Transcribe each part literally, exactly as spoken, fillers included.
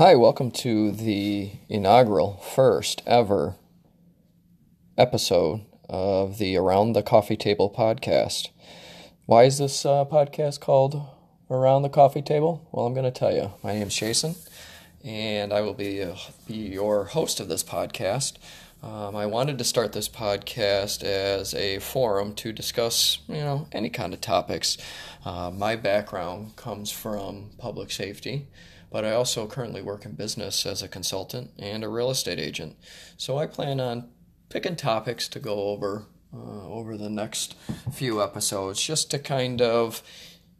Hi, welcome to the inaugural first ever episode of the Around the Coffee Table podcast. Why is this uh, podcast called Around the Coffee Table? Well, I'm going to tell you. My name's Jason, and I will be, uh, be your host of this podcast. Um, I wanted to start this podcast as a forum to discuss, you know, any kind of topics. Uh, my background comes from public safety, but I also currently work in business as a consultant and a real estate agent. So I plan on picking topics to go over uh, over the next few episodes, just to kind of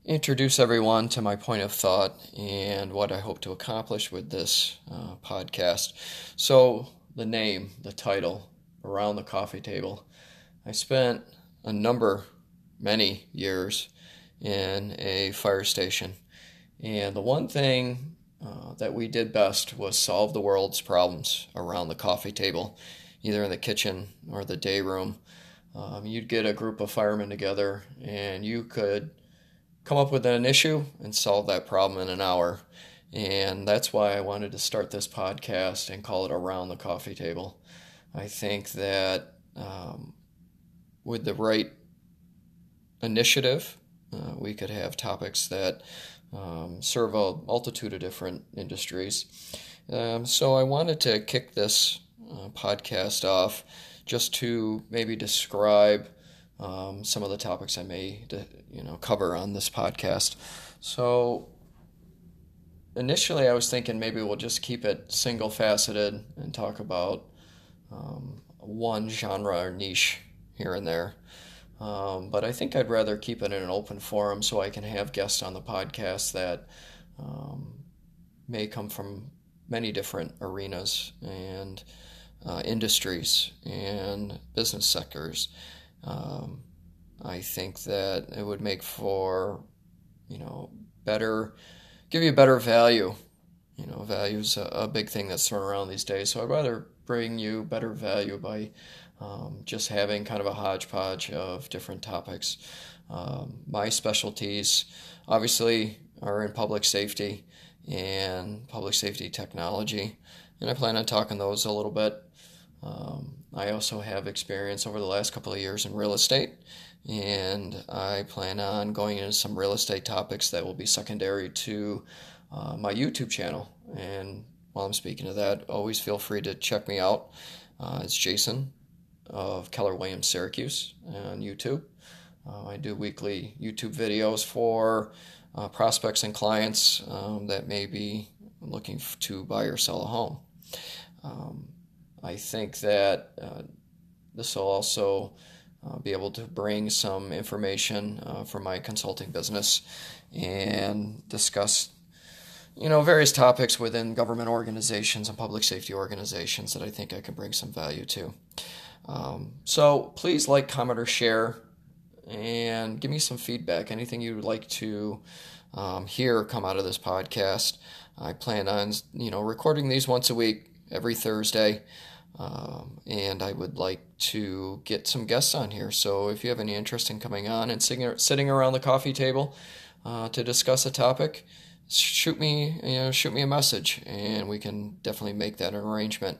introduce everyone to my point of thought and what I hope to accomplish with this uh, podcast. So the name, the title, Around the Coffee Table. I spent a number, many years in a fire station. And the one thing uh, that we did best was solve the world's problems around the coffee table, either in the kitchen or the day room. Um, you'd get a group of firemen together, and you could come up with an issue and solve that problem in an hour. And that's why I wanted to start this podcast and call it Around the Coffee Table. I think that um, with the right initiative, uh, we could have topics that Um, serve a multitude of different industries. Um, so I wanted to kick this uh, podcast off just to maybe describe um, some of the topics I may you know cover on this podcast. So initially I was thinking maybe we'll just keep it single faceted and talk about um, one genre or niche here and there. Um, but I think I'd rather keep it in an open forum so I can have guests on the podcast that um, may come from many different arenas and uh, industries and business sectors. Um, I think that it would make for, you know, better, give you better value. You know, value's a, a big thing that's thrown around these days. So I'd rather bring you better value by Um, just having kind of a hodgepodge of different topics. Um, my specialties obviously are in public safety and public safety technology, and I plan on talking those a little bit. Um, I also have experience over the last couple of years in real estate, and I plan on going into some real estate topics that will be secondary to uh, my YouTube channel. And while I'm speaking of that, always feel free to check me out. Uh, it's Jason of Keller Williams Syracuse on YouTube. Uh, I do weekly YouTube videos for uh, prospects and clients um, that may be looking f- to buy or sell a home. Um, I think that uh, this will also uh, be able to bring some information uh, from my consulting business and discuss you know, various topics within government organizations and public safety organizations that I think I can bring some value to. Um, so please like, comment, or share, and give me some feedback. Anything you would like to um, hear come out of this podcast. I plan on, you know, recording these once a week, every Thursday, um, and I would like to get some guests on here. So if you have any interest in coming on and sitting, sitting around the coffee table uh, to discuss a topic, shoot me, you know, shoot me a message, and we can definitely make that an arrangement.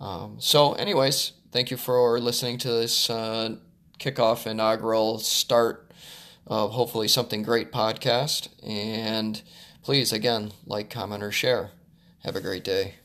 Um, so, anyways. Thank you for listening to this uh, kickoff, inaugural start of hopefully something great podcast. And please, again, like, comment, or share. Have a great day.